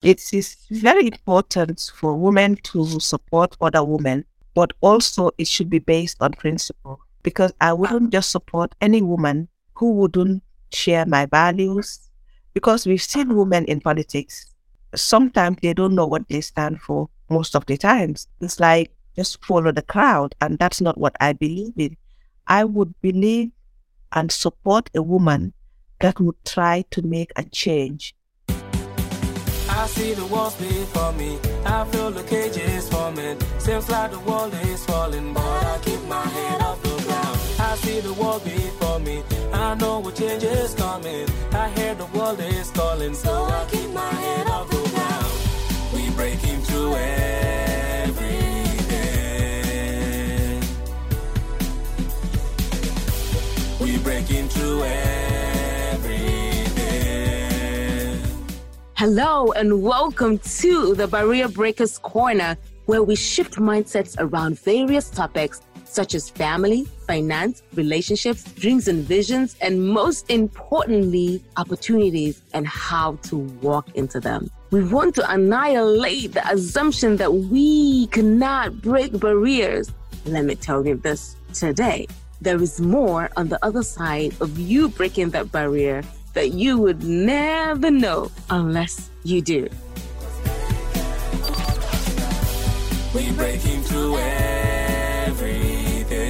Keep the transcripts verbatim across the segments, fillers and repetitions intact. It is very important for women to support other women, but also it should be based on principle, because I wouldn't just support any woman who wouldn't share my values, because we've seen women in politics. Sometimes they don't know what they stand for most of the times. It's like, just follow the crowd, and that's not what I believe in. I would believe and support a woman that would try to make a change. I see the walls before me. I feel the cage is forming. Seems like the world is falling, but I keep my head off the ground. I see the world before me. I know what change is coming. I hear the world is calling, so I keep my head off the ground. We breaking through everything. We breaking through everything. Hello and welcome to the Barrier Breakers Corner, where we shift mindsets around various topics such as family, finance, relationships, dreams and visions, and most importantly, opportunities and how to walk into them. We want to annihilate the assumption that we cannot break barriers. Let me tell you this today. There is more on the other side of you breaking that barrier that you would never know unless you do. We're breaking through everything.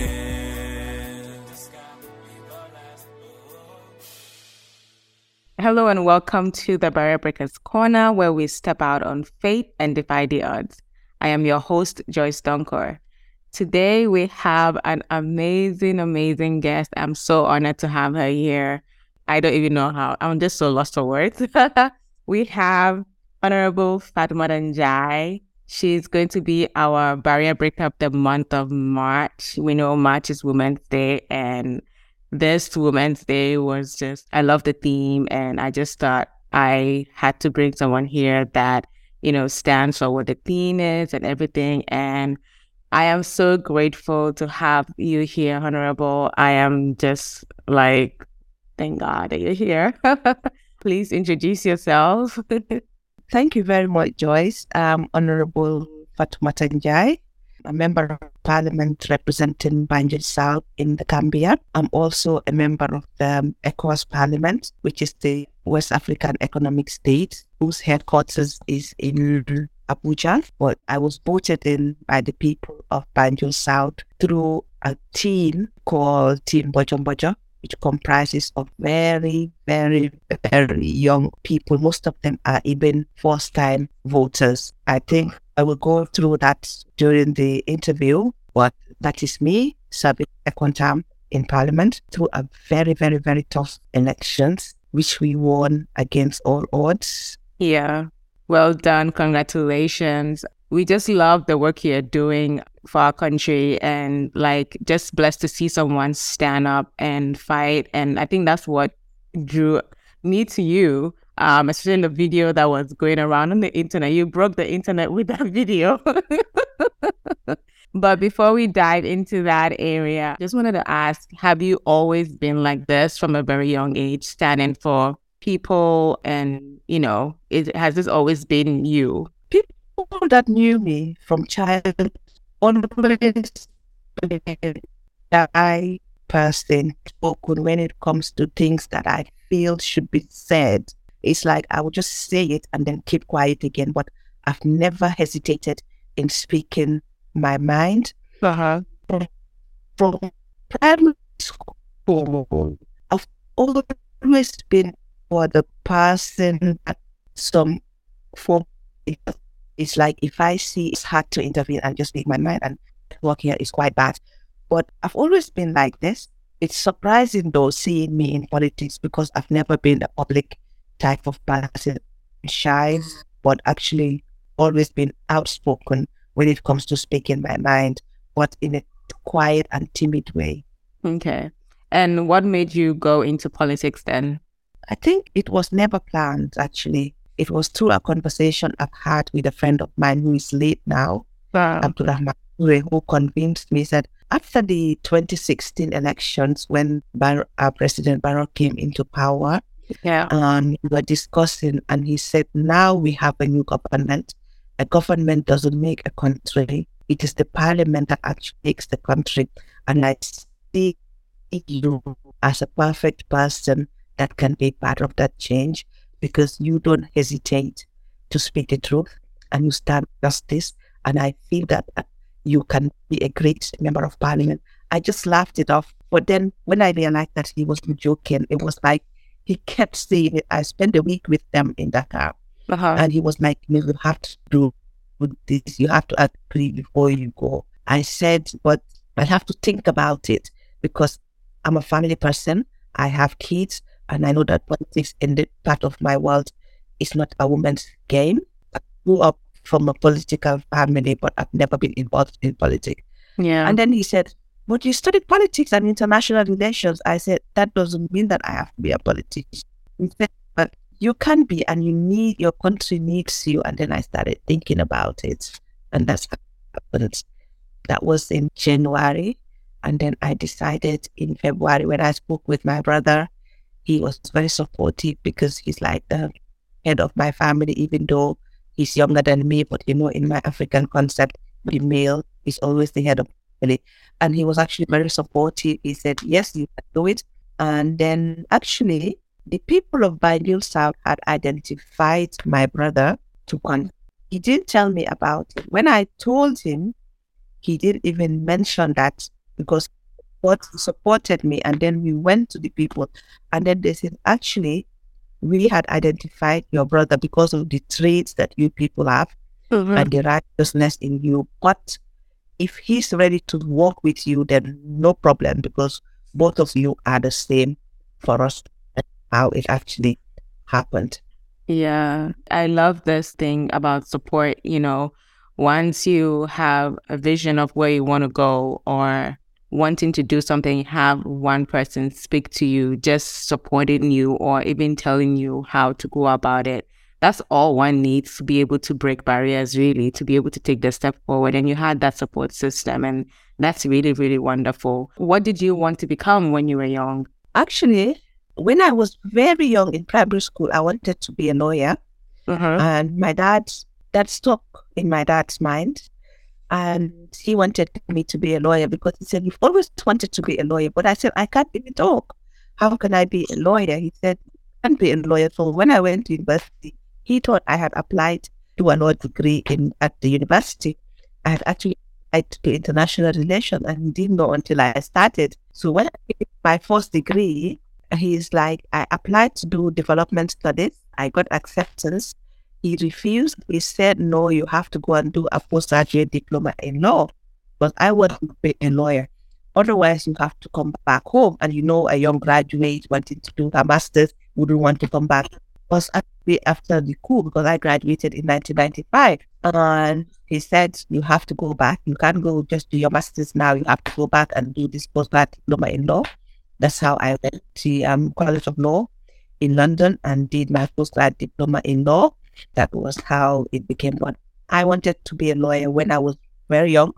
Hello and welcome to the Barrier Breakers Corner, where we step out on faith and defy the odds. I am your host, Joyce Dunker. Today we have an amazing, amazing guest. I'm so honored to have her here. I don't even know how. I'm just so lost for words. We have Honorable Fatima Danjai. She's going to be our barrier breaker of the month of March. We know March is Women's Day, and this Women's Day was just, I love the theme, and I just thought I had to bring someone here that, you know, stands for what the theme is and everything. And I am so grateful to have you here, Honorable. I am just like, thank God that you're here. Please introduce yourself. Thank you very much, Joyce. Um, Honorable Fatima Danjai, a member of Parliament representing Banjul South in the Gambia. I'm also a member of the ECOWAS Parliament, which is the West African Economic State, whose headquarters is in Abuja. But I was voted in by the people of Banjul South through a team called Team Bojomboja, which comprises of very, very, very young people. Most of them are even first-time voters. I think I will go through that during the interview, but that is me serving a second term in Parliament through a very, very, very tough elections, which we won against all odds. Yeah. Well done. Congratulations. We just love the work you're doing for our country, and like just blessed to see someone stand up and fight. And I think that's what drew me to you, um, especially in the video that was going around on the internet. You broke the internet with that video. But before we dive into that area, just wanted to ask, have you always been like this from a very young age, standing for people? And, you know, it, has this always been you? People that knew me from childhood always that I person spoken when it comes to things that I feel should be said. It's like I would just say it and then keep quiet again. But I've never hesitated in speaking my mind. Uh-huh. From primary school, I've always been for the person that some form. It's like if I see it's hard to intervene and just speak my mind, and work here is quite bad. But I've always been like this. It's surprising though seeing me in politics, because I've never been a public type of person, shy, but actually always been outspoken when it comes to speaking my mind, but in a quiet and timid way. Okay. And what made you go into politics then? I think it was never planned actually. It was through a conversation I've had with a friend of mine who is late now, wow. Abdulrahman Kouwe, who convinced me that after the twenty sixteen elections, when Bar- our President Barrow came into power, Yeah. Um, we were discussing, and he said, now we have a new government. A government doesn't make a country. It is the parliament that actually makes the country. And I see you as a perfect person that can be part of that change, because you don't hesitate to speak the truth and you stand justice. And I feel that you can be a great member of parliament. I just laughed it off. But then when I realized that he wasn't joking, it was like he kept saying it. I spent a week with them in Dakar. Uh-huh. And he was like, you have to do this. You have to agree before you go. I said, but I have to think about it, because I'm a family person. I have kids. And I know that politics in the part of my world is not a woman's game. I grew up from a political family, but I've never been involved in politics. Yeah. And then he said, but you studied politics and international relations. I said, that doesn't mean that I have to be a politician. He said, but you can be, and you need, your country needs you. And then I started thinking about it. And that's what happened. That was in January. And then I decided in February, when I spoke with my brother, he was very supportive, because he's like the head of my family, even though he's younger than me. But, you know, in my African concept, the male is always the head of the family. And he was actually very supportive. He said, yes, you can do it. And then actually, the people of Banjul South had identified my brother to one. He didn't tell me about it. When I told him, he didn't even mention that, because But supported me, and then we went to the people, and then they said, actually, we had identified your brother because of the traits that you people have, mm-hmm. and the righteousness in you. But if he's ready to walk with you, then no problem, because both of you are the same for us. How it actually happened. Yeah, I love this thing about support. You know, once you have a vision of where you want to go, or wanting to do something, have one person speak to you, just supporting you, or even telling you how to go about it. That's all one needs to be able to break barriers, really, to be able to take the step forward. And you had that support system, and that's really, really wonderful. What did you want to become when you were young? Actually, when I was very young in primary school, I wanted to be a lawyer. Uh-huh. And my dad, that stuck in my dad's mind. And he wanted me to be a lawyer, because he said, you've always wanted to be a lawyer. But I said, I can't even talk. How can I be a lawyer? He said, I can't be a lawyer. So when I went to university, he thought I had applied to a law degree in at the university. I had actually applied to international relations, and he didn't know until I started. So when I did my first degree, he's like, I applied to do development studies. I got acceptance. He refused. He said, no, you have to go and do a postgraduate diploma in law. But I want to be a lawyer. Otherwise, you have to come back home. And you know, a young graduate wanting to do a master's wouldn't want to come back. Was after the coup, because I graduated in nineteen ninety-five. And he said, you have to go back. You can't go just do your master's now. You have to go back and do this postgraduate diploma in law. That's how I went to um, College of Law in London and did my postgraduate diploma in law. That was how it became one. I wanted to be a lawyer when I was very young,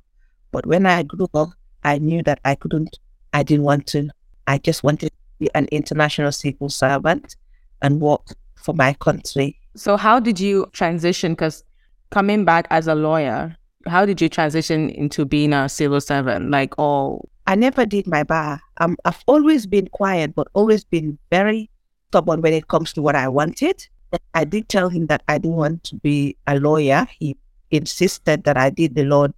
but when I grew up, I knew that I couldn't, I didn't want to. I just wanted to be an international civil servant and work for my country. So how did you transition? Because coming back as a lawyer, how did you transition into being a civil servant? Like, oh, I never did my bar. Um, I've always been quiet, but always been very stubborn when it comes to what I wanted. I did tell him that I didn't want to be a lawyer. He insisted that I did the law,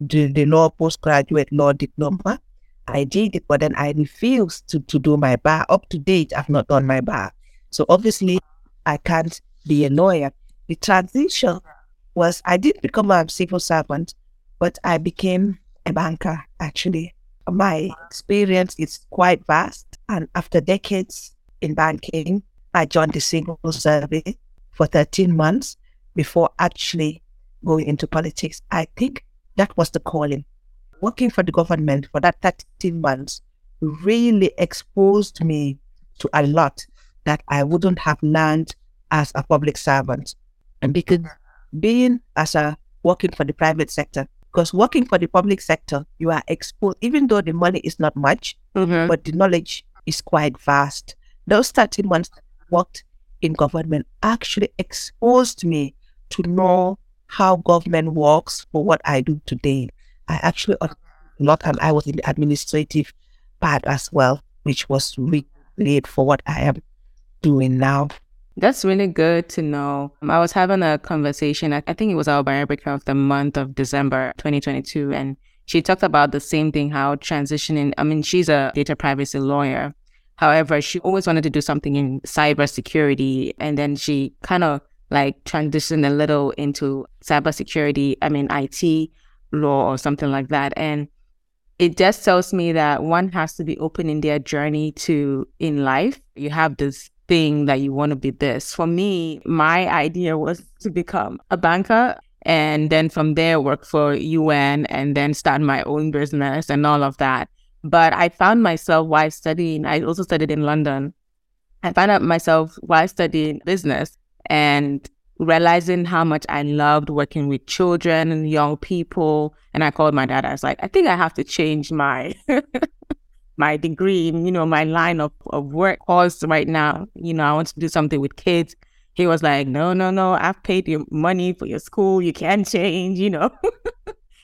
the, the law postgraduate law diploma. I did it, but then I refused to, to do my bar. Up to date, I've not done my bar. So obviously, I can't be a lawyer. The transition was, I did become a civil servant, but I became a banker, actually. My experience is quite vast. And after decades in banking, I joined the civil service for thirteen months before actually going into politics. I think that was the calling. Working for the government for that thirteen months really exposed me to a lot that I wouldn't have learned as a public servant. And because being as a working for the private sector, because working for the public sector, you are exposed, even though the money is not much, mm-hmm. but the knowledge is quite vast. Those thirteen months worked in government actually exposed me to know how government works for what I do today. I actually, a lot, and I was in the administrative part as well, which was really great for what I am doing now. That's really good to know. I was having a conversation, I think it was our biographer of the month of December twenty twenty-two, and she talked about the same thing, how transitioning, I mean, she's a data privacy lawyer. However, she always wanted to do something in cybersecurity, and then she kind of like transitioned a little into cybersecurity, I mean, I T law or something like that. And it just tells me that one has to be open in their journey to in life. You have this thing that you want to be this. For me, my idea was to become a banker and then from there work for U N and then start my own business and all of that. But I found myself while studying, I also studied in London. I found out myself while studying business and realizing how much I loved working with children and young people. And I called my dad. I was like, I think I have to change my my degree, you know, my line of, of work course right now. You know, I want to do something with kids. He was like, no, no, no, I've paid you money for your school. You can't change, you know.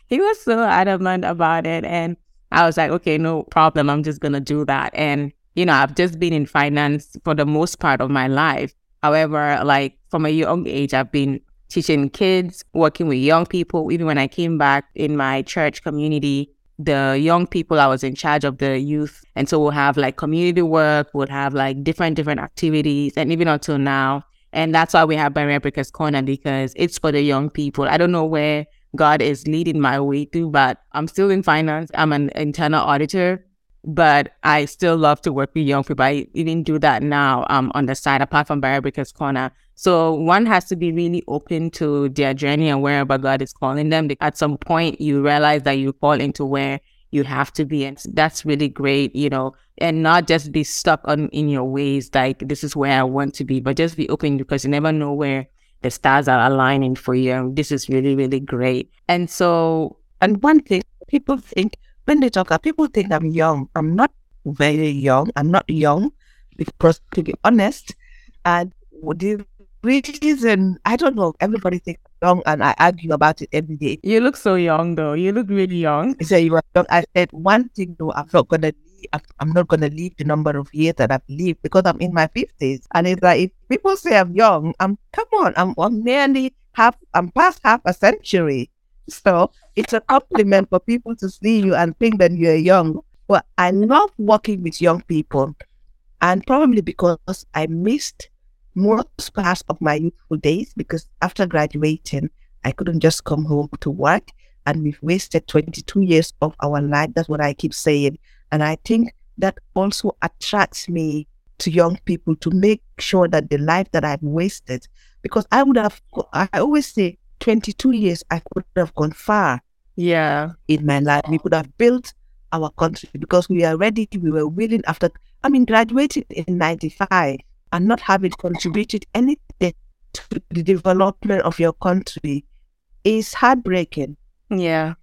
He was so adamant about it. And I was like, okay, no problem. I'm just going to do that. And, you know, I've just been in finance for the most part of my life. However, like from a young age, I've been teaching kids, working with young people. Even when I came back in my church community, the young people, I was in charge of the youth. And so we'll have like community work, we'll have like different, different activities. And even until now, and that's why we have Barry Africa's Corner, because it's for the young people. I don't know where God is leading my way to, but I'm still in finance. I'm an internal auditor, but I still love to work with young people. I even do that now um, on the side, apart from Barry Africa's Corner. So one has to be really open to their journey and wherever God is calling them. At some point, you realize that you fall into where you have to be. And that's really great, you know, and not just be stuck on in your ways, like this is where I want to be, but just be open because you never know where the stars are aligning for you. This is really, really great. And so, and one thing people think, when they talk, people think I'm young. I'm not very young. I'm not young because, to be honest, and the reason, I don't know, everybody thinks I'm young and I argue about it every day. You look so young though. You look really young. So you are young. I said one thing though, I'm not going to I'm not going to leave the number of years that I've lived because I'm in my fifties. And it's like, if people say I'm young, I'm, come on, I'm, I'm nearly half, I'm past half a century. So it's a compliment for people to see you and think that you're young. Well, I love working with young people. And probably because I missed most parts of my youthful days, because after graduating, I couldn't just come home to work. And we've wasted twenty-two years of our life. That's what I keep saying. And I think that also attracts me to young people to make sure that the life that I've wasted, because I would have, I always say twenty-two years, I could have gone far yeah. in my life. We could have built our country because we are ready, we were willing after, I mean, graduating in ninety-five and not having contributed anything to the development of your country is heartbreaking. Yeah.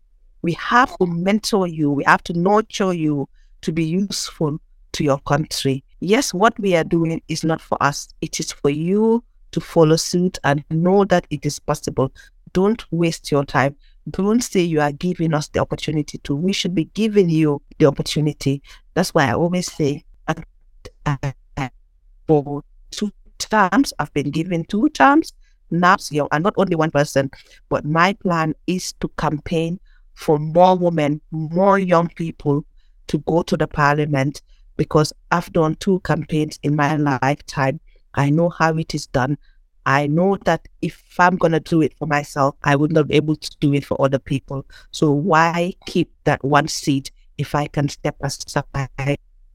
We have to mentor you. We have to nurture you to be useful to your country. Yes, what we are doing is not for us. It is for you to follow suit and know that it is possible. Don't waste your time. Don't say you are giving us the opportunity to. We should be giving you the opportunity. That's why I always say, for two terms, I've been given two terms. Now I'm not only one person, but my plan is to campaign for more women, more young people to go to the parliament, because I've done two campaigns in my lifetime. I know how it is done. I know that if I'm going to do it for myself, I would not be able to do it for other people. So why keep that one seat if I can step aside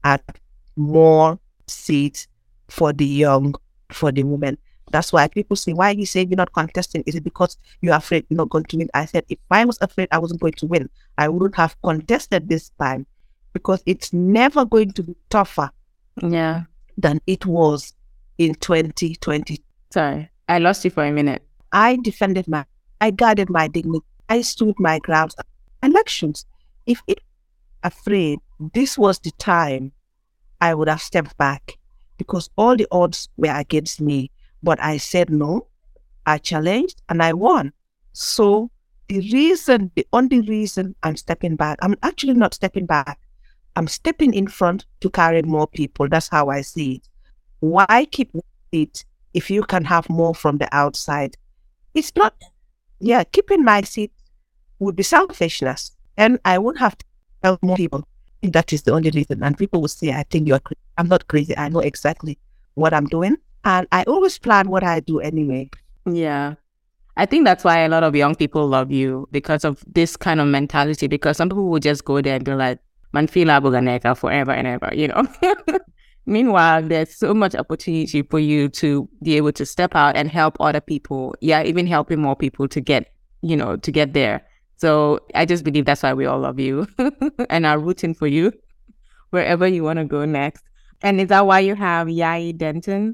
at more seats for the young, for the women? That's why people say, why you say you're not contesting? Is it because you're afraid you're not going to win? I said, if I was afraid I wasn't going to win, I wouldn't have contested this time, because it's never going to be tougher yeah. than it was in twenty twenty. Sorry, I lost you for a minute. I defended my, I guarded my dignity. I stood my grounds. Elections, if it afraid, this was the time I would have stepped back. because all the odds were against me. But I said no, I challenged, and I won. So the reason, the only reason I'm stepping back, I'm actually not stepping back. I'm stepping in front to carry more people. That's how I see it. Why keep it if you can have more from the outside? It's not, yeah, keeping my seat would be selfishness. And I won't have to tell more people. That is the only reason. And people will say, I think you're crazy. I'm not crazy. I know exactly what I'm doing. And I always plan what I do anyway. Yeah. I think that's why a lot of young people love you, because of this kind of mentality. Because some people will just go there and be like, Manfila Buganeka forever and ever, you know. Meanwhile, there's so much opportunity for you to be able to step out and help other people. Yeah, even helping more people to get, you know, to get there. So I just believe that's why we all love you and are rooting for you wherever you want to go next. And is that why you have Yai Dentin?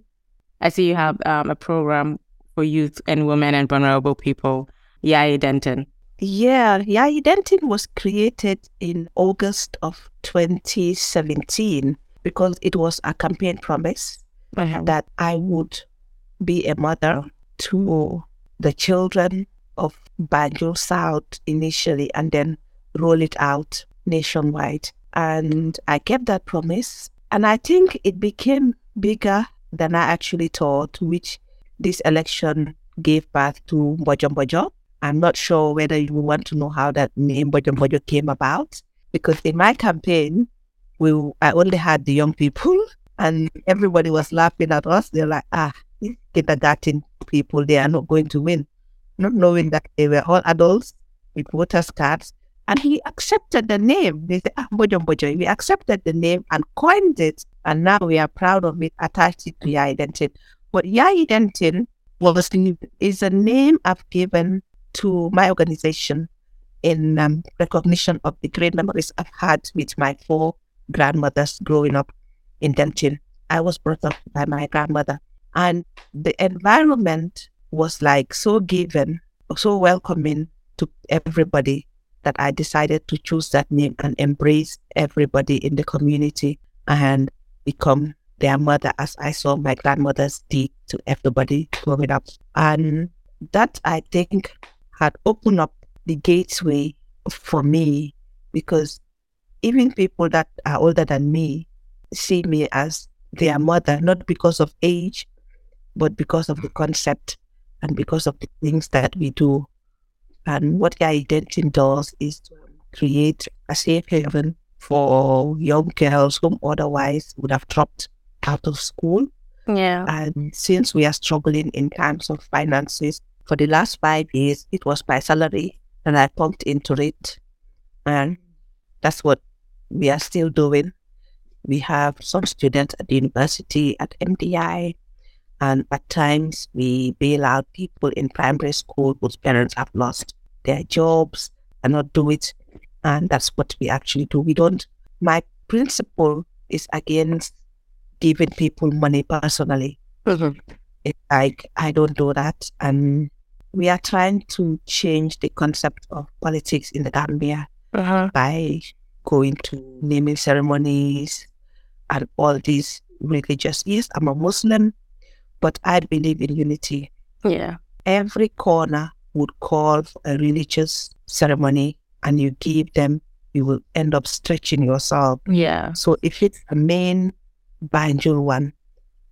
I see you have um, a program for youth and women and vulnerable people, Yai Dentin. Yeah, Yai Dentin was created in August of twenty seventeen because it was a campaign promise uh-huh. that I would be a mother to the children of Banjul South initially and then roll it out nationwide. And I kept that promise. And I think it became bigger than I actually thought, which this election gave birth to Bojomboja. I'm not sure whether you want to know how that name Bojomboja came about, because in my campaign, we I only had the young people and everybody was laughing at us. They're like, ah, these kindergarten people, they are not going to win. Not knowing that they were all adults with voters' cards. And he accepted the name. They said, ah, Bojomboja. We accepted the name and coined it. And now we are proud of it, attached it to Yai Dentin. But Yai Dentin was, is a name I've given to my organization in um, recognition of the great memories I've had with my four grandmothers growing up in Dentin. I was brought up by my grandmother. And the environment was like so given, so welcoming to everybody that I decided to choose that name and embrace everybody in the community and become their mother, as I saw my grandmother's deed to everybody growing up. And that, I think, had opened up the gateway for me, because even people that are older than me see me as their mother, not because of age, but because of the concept and because of the things that we do. And what Yai Dentin does is to create a safe haven for young girls whom otherwise would have dropped out of school. Yeah. And since we are struggling in terms of finances, for the last five years, it was my salary and I pumped into it. And that's what we are still doing. We have some students at the university, at M D I, and at times, we bail out people in primary school whose parents have lost their jobs and not do it. And that's what we actually do. We don't, my principle is against giving people money personally. Mm-hmm. It's like, I don't do that. And we are trying to change the concept of politics in the Gambia uh-huh. by going to naming ceremonies and all these religious. Yes, I'm a Muslim, but I believe in unity. Yeah. Every corner would call for a religious ceremony, and you give them, you will end up stretching yourself. Yeah. So if it's a main Banjul one,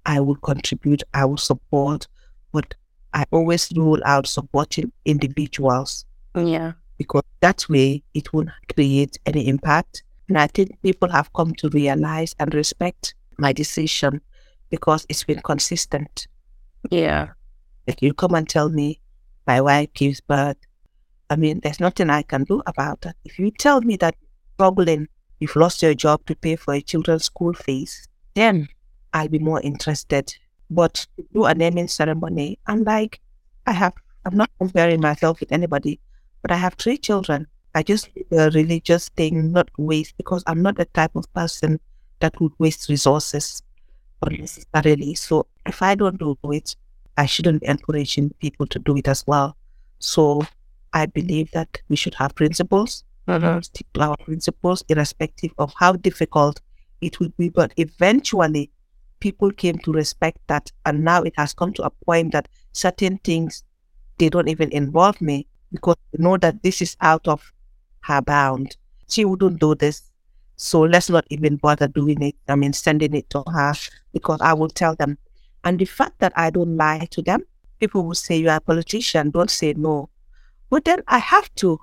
I will contribute, I will support, but I always rule out supporting individuals. Yeah. Because that way it won't create any impact. And I think people have come to realize and respect my decision, because it's been consistent. Yeah. If you come and tell me my wife gives birth, I mean, there's nothing I can do about that. If you tell me that you're struggling, you've lost your job to pay for your children's school fees, then I'll be more interested. But to do a naming ceremony, I'm like, I have, I'm not comparing myself with anybody, but I have three children. I just the religious thing, not waste, because I'm not the type of person that would waste resources unnecessarily. So if I don't do it, I shouldn't be encouraging people to do it as well. So I believe that we should have principles, mm-hmm. stick to our principles, irrespective of how difficult it would be. But eventually, people came to respect that, and now it has come to a point that certain things, they don't even involve me because they know that this is out of her bound. She wouldn't do this, so let's not even bother doing it, I mean, sending it to her, because I will tell them. And the fact that I don't lie to them, people will say, you are a politician, don't say no. But then I have to,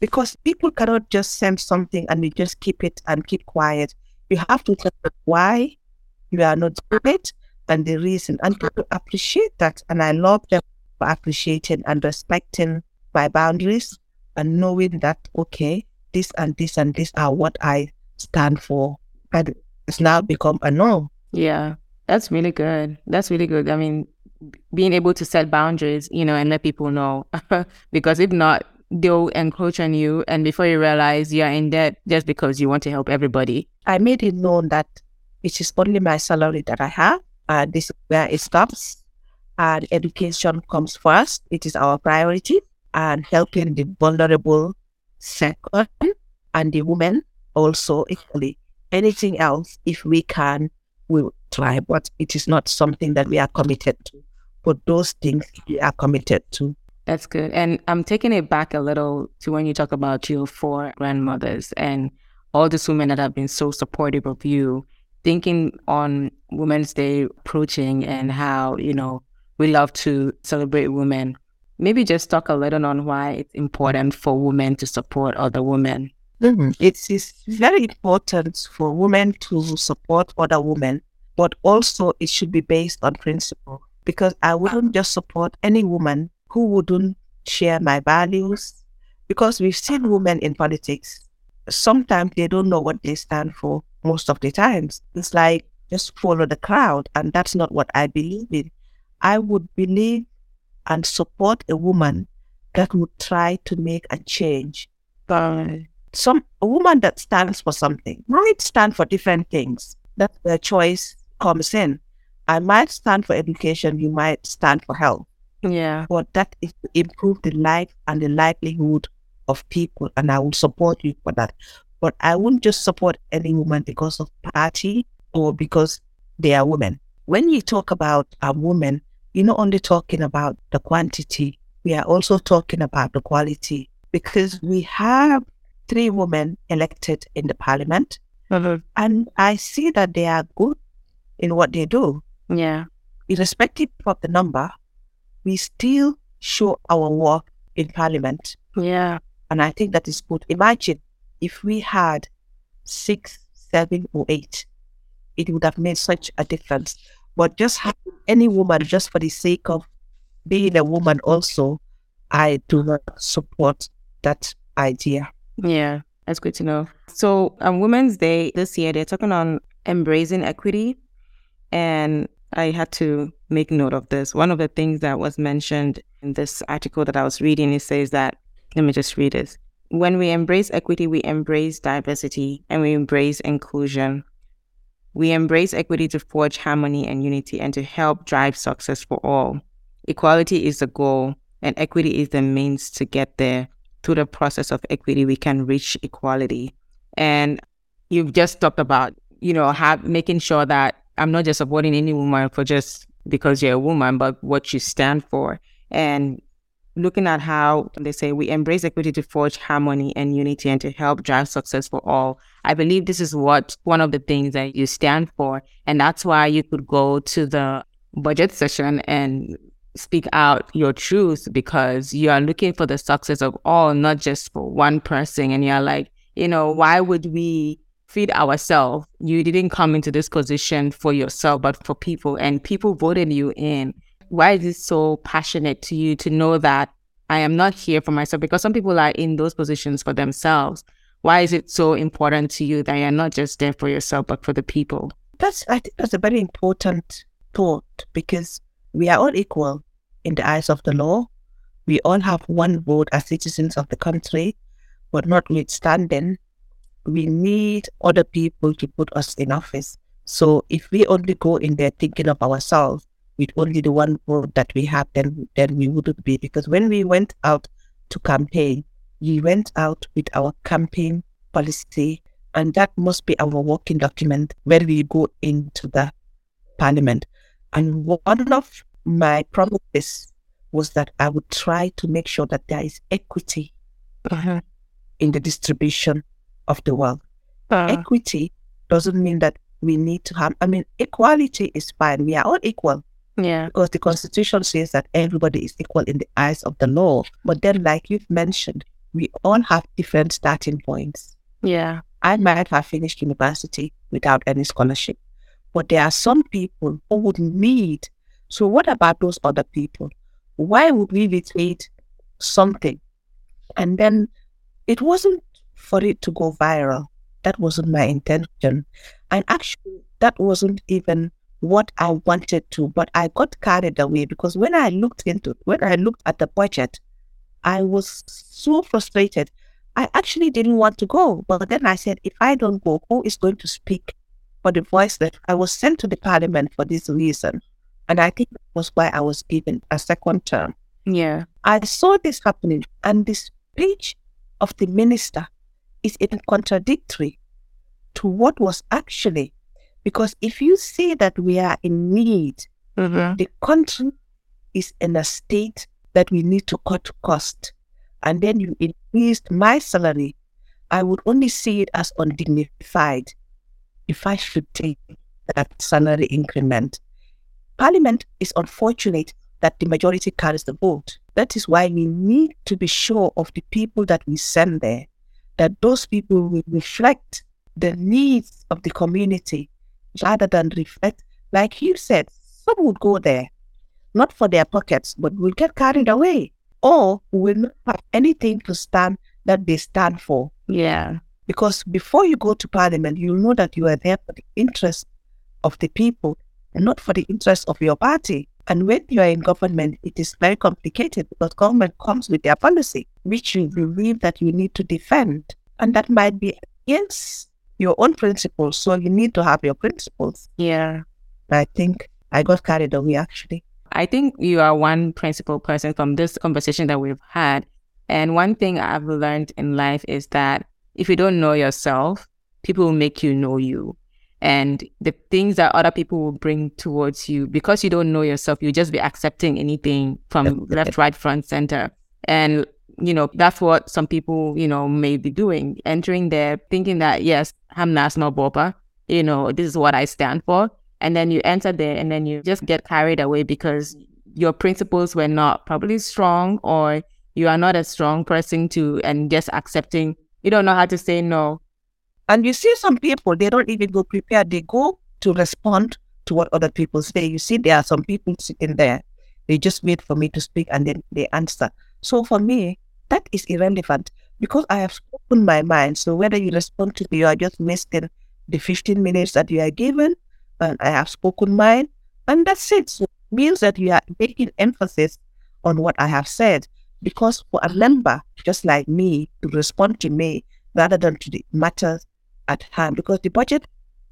because people cannot just send something and you just keep it and keep quiet. You have to tell them why you are not doing it and the reason. And people appreciate that. And I love them for appreciating and respecting my boundaries and knowing that, okay, this and this and this are what I stand for. And it's now become a norm. Yeah, that's really good. That's really good. I mean, being able to set boundaries, you know, and let people know. Because if not, they'll encroach on you, and before you realize, you're in debt just because you want to help everybody. I made it known that it is only my salary that I have, and uh, this is where it stops, and education comes first. It is our priority, and helping the vulnerable second, and the women also equally. Anything else, if we can, we will try, but it is not something that we are committed to. But those things we are committed to. That's good. And I'm taking it back a little to when you talk about your four grandmothers and all these women that have been so supportive of you, thinking on Women's Day approaching and how, you know, we love to celebrate women. Maybe just talk a little on why it's important for women to support other women. Mm-hmm. It is very important for women to support other women, but also it should be based on principle, because I wouldn't just support any woman who wouldn't share my values, because we've seen women in politics. Sometimes they don't know what they stand for most of the times. It's like, just follow the crowd, and that's not what I believe in. I would believe and support a woman that would try to make a change. But some a woman that stands for something might stand for different things. That's where choice comes in. I might stand for education, you might stand for health. Yeah. But that is to improve the life and the livelihood of people, and I will support you for that. But I wouldn't just support any woman because of party or because they are women. When you talk about a woman, you're not only talking about the quantity, we are also talking about the quality, because we have three women elected in the parliament, mm-hmm. and I see that they are good in what they do. Yeah. Irrespective of the number, we still show our work in parliament. Yeah. And I think that is good. Imagine if we had six, seven, or eight, it would have made such a difference. But just having any woman just for the sake of being a woman also, I do not support that idea. Yeah, that's good to know. So on Women's Day this year, they're talking on embracing equity, and I had to make note of this. One of the things that was mentioned in this article that I was reading, it says that, let me just read this. When we embrace equity, we embrace diversity and we embrace inclusion. We embrace equity to forge harmony and unity and to help drive success for all. Equality is the goal and equity is the means to get there. Through the process of equity, we can reach equality. And you've just talked about, you know, have, making sure that I'm not just supporting any woman for just because you're a woman, but what you stand for. And looking at how they say we embrace equity to forge harmony and unity and to help drive success for all. I believe this is what one of the things that you stand for. And that's why you could go to the budget session and speak out your truth, because you are looking for the success of all, not just for one person. And you're like, you know, why would we feed ourselves? You didn't come into this position for yourself, but for people, and people voted you in. Why is this so passionate to you to know that I am not here for myself? Because some people are in those positions for themselves. Why is it so important to you that you're not just there for yourself, but for the people? That's, I think that's a very important thought, because we are all equal in the eyes of the law. We all have one vote as citizens of the country, but notwithstanding, we need other people to put us in office. So if we only go in there thinking of ourselves with only the one vote that we have, then, then we wouldn't be. Because when we went out to campaign, we went out with our campaign policy, and that must be our working document when we go into the Parliament. And one of my promises was that I would try to make sure that there is equity uh-huh. in the distribution of the wealth. Uh-huh. Equity doesn't mean that we need to have, I mean, equality is fine. We are all equal. Yeah. Because the Constitution says that everybody is equal in the eyes of the law. But then, like you've mentioned, we all have different starting points. Yeah. I might have finished university without any scholarship, but there are some people who would need. So what about those other people? Why would we retweet something? And then it wasn't for it to go viral. That wasn't my intention. And actually, that wasn't even what I wanted to, but I got carried away because when I looked into, when I looked at the budget, I was so frustrated. I actually didn't want to go. But then I said, if I don't go, who is going to speak for the voiceless? I was sent to the parliament for this reason. And I think that was why I was given a second term. Yeah. I saw this happening, and the speech of the minister is even contradictory to what was actually, because if you say that we are in need, mm-hmm. the country is in a state that we need to cut cost, and then you increased my salary, I would only see it as undignified if I should take that salary increment. Parliament is unfortunate that the majority carries the vote. That is why we need to be sure of the people that we send there, that those people will reflect the needs of the community rather than reflect, like you said, some would go there, not for their pockets, but will get carried away or will not have anything to stand that they stand for. Yeah. Because before you go to Parliament, you know that you are there for the interest of the people and not for the interest of your party. And when you are in government, it is very complicated because government comes with their policy, which you believe that you need to defend. And that might be against your own principles. So you need to have your principles. Yeah. I think I got carried away, actually. I think you are one principled person from this conversation that we've had. And one thing I've learned in life is that if you don't know yourself, people will make you know you. And the things that other people will bring towards you, because you don't know yourself, you'll just be accepting anything from left, right, front, center. And, you know, that's what some people, you know, may be doing, entering there thinking that, yes, I'm National Bopa, you know, this is what I stand for. And then you enter there and then you just get carried away because your principles were not probably strong, or you are not a strong person to, and just accepting, you don't know how to say no. And you see some people, they don't even go prepared. They go to respond to what other people say. You see, there are some people sitting there. They just wait for me to speak and then they answer. So for me, that is irrelevant because I have spoken my mind. So whether you respond to me, you are just wasting the fifteen minutes that you are given. And I have spoken mine. And that's it. So it means that you are making emphasis on what I have said. Because for a member, just like me, to respond to me rather than to the matters at hand, because the budget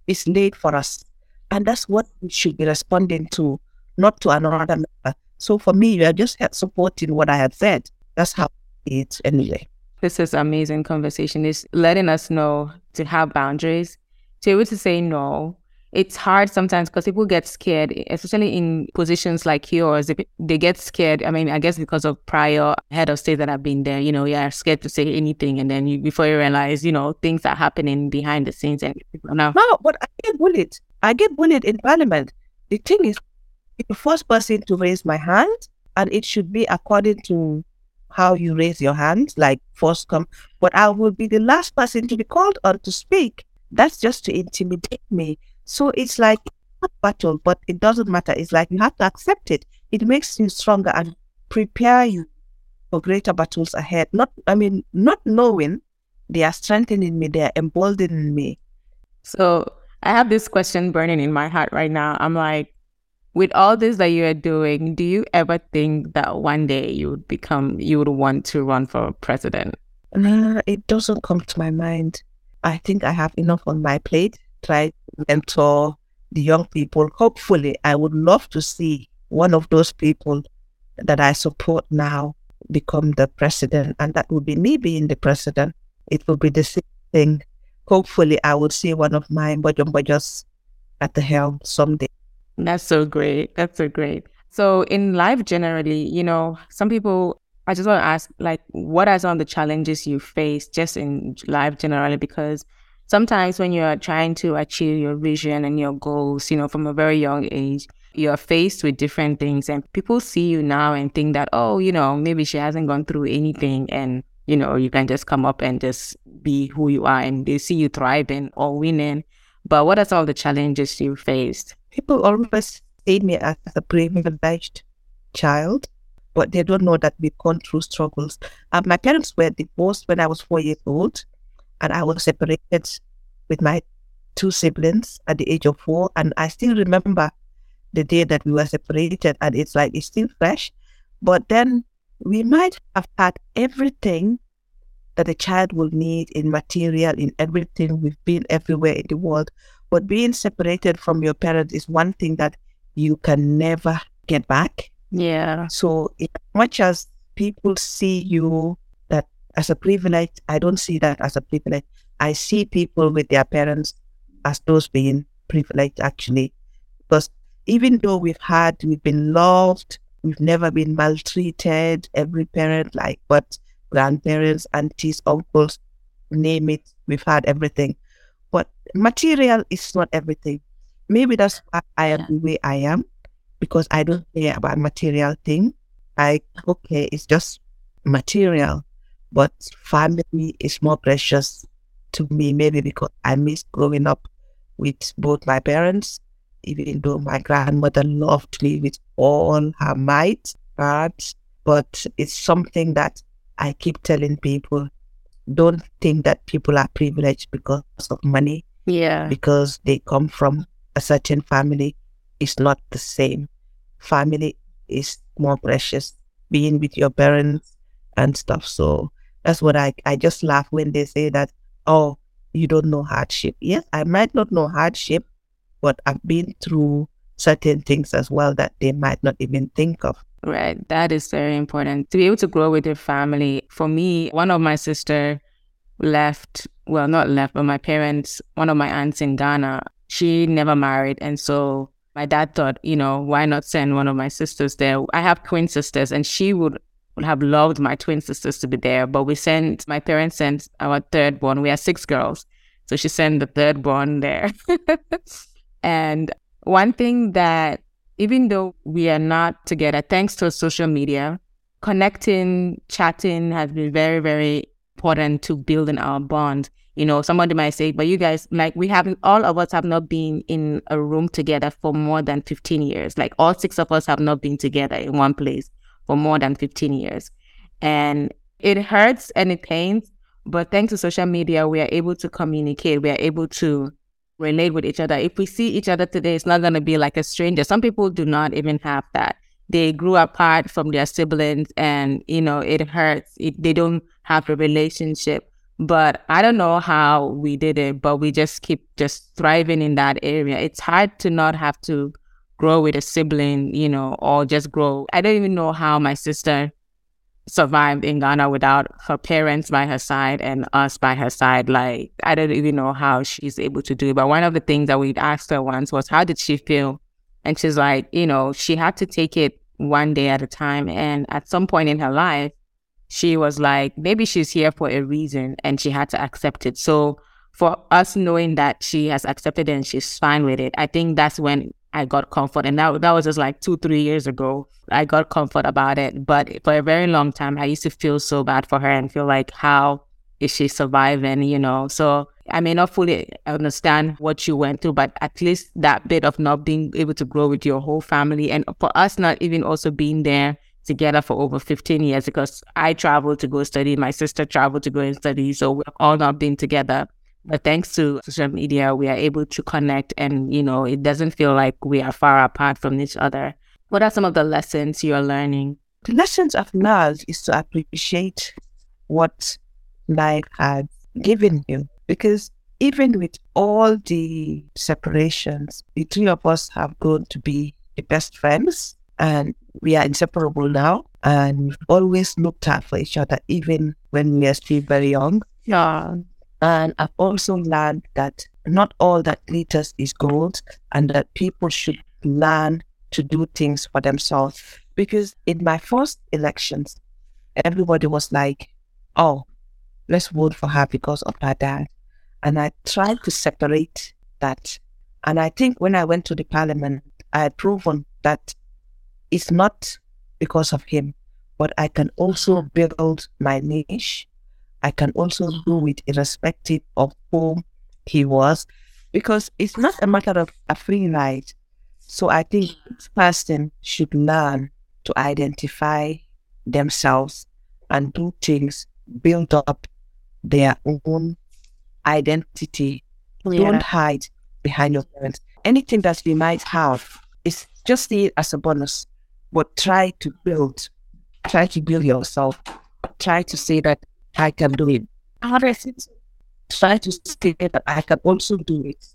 is laid for us and that's what we should be responding to, not to another member. So for me, you are just supporting what I have said. That's how it's anyway. This is amazing conversation. It's letting us know to have boundaries, to be able to say no. It's hard sometimes because people get scared, especially in positions like yours. They, they get scared. I mean, I guess because of prior head of state that have been there, you know, you're scared to say anything. And then you, before you realize, you know, things are happening behind the scenes. And now, no, but I get bullied. I get bullied in Parliament. The thing is, I'm the first person to raise my hand, and it should be according to how you raise your hand, like first come. But I will be the last person to be called on to speak. That's just to intimidate me. So it's like a battle, but it doesn't matter. It's like you have to accept it. It makes you stronger and prepare you for greater battles ahead. Not, I mean, not knowing, they are strengthening me, they are emboldening me. So I have this question burning in my heart right now. I'm like, with all this that you are doing, do you ever think that one day you would become, you would want to run for president? No, it doesn't come to my mind. I think I have enough on my plate. Try to mentor the young people. Hopefully, I would love to see one of those people that I support now become the president, and that would be me being the president. It would be the same thing. Hopefully, I would see one of my Bojombojas at the helm someday. That's so great. That's so great. So in life generally, you know, some people, I just want to ask, like, what are some of the challenges you face just in life generally? Because sometimes when you're trying to achieve your vision and your goals, you know, from a very young age, you're faced with different things and people see you now and think that, oh, you know, maybe she hasn't gone through anything and, you know, you can just come up and just be who you are and they see you thriving or winning. But what are some of the challenges you faced? People almost see me as a privileged child, but they don't know that we've gone through struggles. Uh, my parents were divorced when I was four years old, and I was separated with my two siblings at the age of four. And I still remember the day that we were separated, and it's like it's still fresh. But then we might have had everything that a child will need in material, in everything. We've been everywhere in the world. But being separated from your parents is one thing that you can never get back. Yeah. So as much as people see you that as a privilege, I don't see that as a privilege. I see people with their parents as those being privileged, actually. Because even though we've had, we've been loved, we've never been maltreated, every parent, like, but grandparents, aunties, uncles, name it, we've had everything. But material is not everything. Maybe that's why I am yeah. the way I am, because I don't care about material thing. I, okay, it's just material, but family is more precious to me, maybe because I miss growing up with both my parents, even though my grandmother loved me with all her might, but, but it's something that I keep telling people. Don't think that people are privileged because of money. Yeah. Because they come from a certain family. It's not the same. Family is more precious, being with your parents and stuff. So that's what I, I just laugh when they say that, oh, you don't know hardship. Yes, I might not know hardship, but I've been through certain things as well that they might not even think of. Right. That is very important. To be able to grow with your family. For me, one of my sister left, well, not left, but my parents, one of my aunts in Ghana, she never married. And so my dad thought, you know, why not send one of my sisters there? I have twin sisters and she would, would have loved my twin sisters to be there. But we sent, my parents sent our third born. We are six girls. So she sent the third born there. And one thing that, even though we are not together, thanks to social media, connecting, chatting has been very, very important to building our bond. You know, somebody might say, but you guys, like, we haven't, all of us have not been in a room together for more than fifteen years. Like, all six of us have not been together in one place for more than fifteen years. And it hurts and it pains, but thanks to social media, we are able to communicate. We are able to relate with each other. If we see each other today, it's not going to be like a stranger. Some people do not even have that. They grew apart from their siblings and, you know, it hurts. It, they don't have a relationship. But I don't know how we did it, but we just keep just thriving in that area. It's hard to not have to grow with a sibling, you know, or just grow. I don't even know how my sister survived in Ghana without her parents by her side and us by her side. Like, I don't even know how she's able to do it. But one of the things that we asked her once was, how did she feel? And she's like, you know, she had to take it one day at a time. And at some point in her life, she was like, maybe she's here for a reason and she had to accept it. So for us knowing that she has accepted it and she's fine with it, I think that's when I got comfort. And that, that was just like two, three years ago. I got comfort about it. But for a very long time, I used to feel so bad for her and feel like, how is she surviving, you know? So I may not fully understand what you went through, but at least that bit of not being able to grow with your whole family. And for us not even also being there together for over fifteen years, because I traveled to go study, my sister traveled to go and study. So we've all not been together. But thanks to social media, we are able to connect and, you know, it doesn't feel like we are far apart from each other. What are some of the lessons you're learning? The lessons I've learned is to appreciate what life has given you. Because even with all the separations, the three of us have grown to be the best friends and we are inseparable now. And we've always looked out for each other, even when we are still very young. Yeah. And I've also learned that not all that glitters is gold and that people should learn to do things for themselves. Because in my first elections, everybody was like, oh, let's vote for her because of her dad. And I tried to separate that. And I think when I went to the parliament, I had proven that it's not because of him, but I can also build my niche. I can also do it irrespective of who he was, because it's not a matter of a free ride. So I think each person should learn to identify themselves and do things, build up their own identity. Yeah. Don't hide behind your parents. Anything that we might have is just see it as a bonus, but try to build, try to build yourself. Try to say that I can do it. Try to say that I can also do it,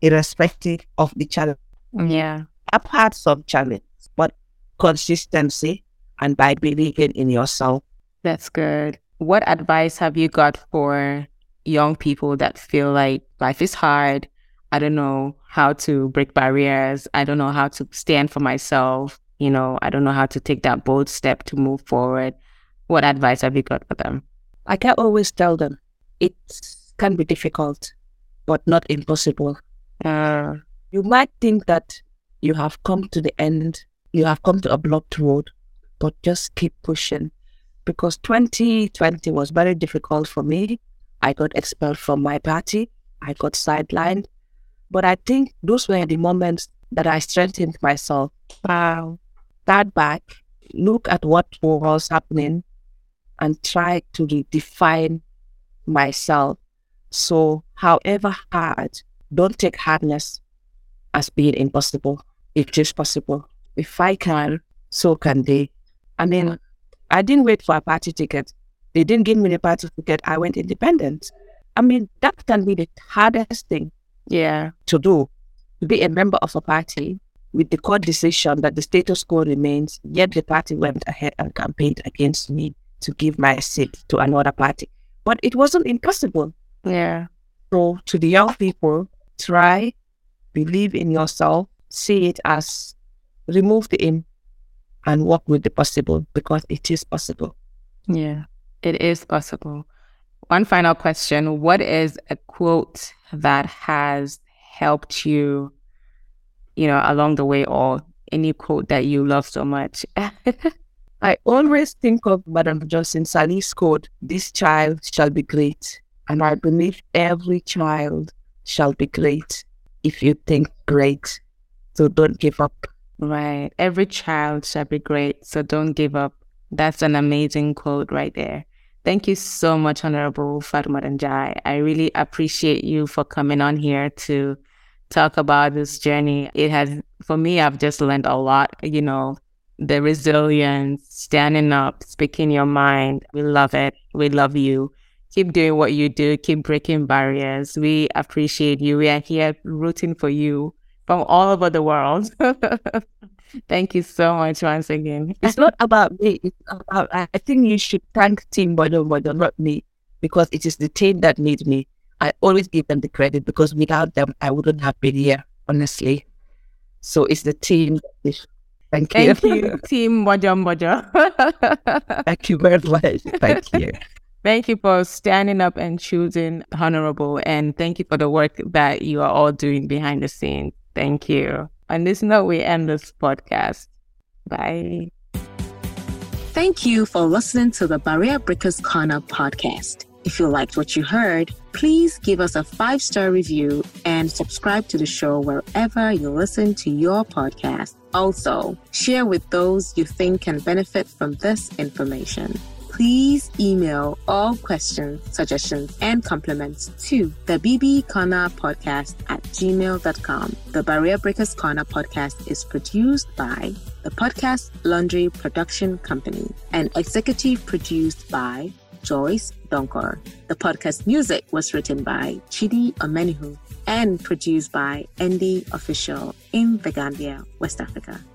irrespective of the challenge. Yeah. I've had some challenge, but consistency and by believing in yourself. That's good. What advice have you got for young people that feel like life is hard? I don't know how to break barriers. I don't know how to stand for myself. You know, I don't know how to take that bold step to move forward. What advice have you got for them? I can always tell them it can be difficult, but not impossible. Uh, you might think that you have come to the end, you have come to a blocked road, but just keep pushing. Because twenty twenty was very difficult for me. I got expelled from my party. I got sidelined. But I think those were the moments that I strengthened myself. Wow. Start back, look at what was happening, and try to redefine myself. So however hard, don't take hardness as being impossible. It is possible. If I can, so can they. I mean, I didn't wait for a party ticket. They didn't give me the party ticket. I went independent. I mean, that can be the hardest thing yeah. to do. To be a member of a party with the court decision that the status quo remains, yet the party went ahead and campaigned against me to give my seat to another party. But it wasn't impossible. Yeah. So to the young people, try, believe in yourself, see it as remove the in and work with the possible, because it is possible. Yeah, it is possible. One final question. What is a quote that has helped you, you know, along the way, or any quote that you love so much? I always think of Madame Justin Sally's quote, "This child shall be great." And I believe every child shall be great if you think great. So don't give up. Right. Every child shall be great. So don't give up. That's an amazing quote right there. Thank you so much, Honorable Fatima Danjai. I really appreciate you for coming on here to talk about this journey. It has, for me, I've just learned a lot, you know, the resilience, standing up, speaking your mind. We love it. We love you. Keep doing what you do. Keep breaking barriers. We appreciate you. We are here rooting for you from all over the world. Thank you so much once again. It's not about me. It's about, I think you should thank Team Bojomboja, not me, because it is the team that made me. I always give them the credit, because without them, I wouldn't have been here, honestly. So it's the team. Thank you. Thank you, Team Bojomboja. Thank you very much. Thank you. Thank you for standing up and choosing Honorable. And thank you for the work that you are all doing behind the scenes. Thank you. On this note, we end this podcast. Bye. Thank you for listening to the Barrier Breakers Corner podcast. If you liked what you heard, please give us a five-star review and subscribe to the show wherever you listen to your podcast. Also, share with those you think can benefit from this information. Please email all questions, suggestions, and compliments to the b b corner podcast at gmail dot com. The Barrier Breakers Corner podcast is produced by the Podcast Laundry Production Company and executive produced by Joyce Dunker. The podcast music was written by Chidi Omenihu and produced by Endy Official in The Gambia, West Africa.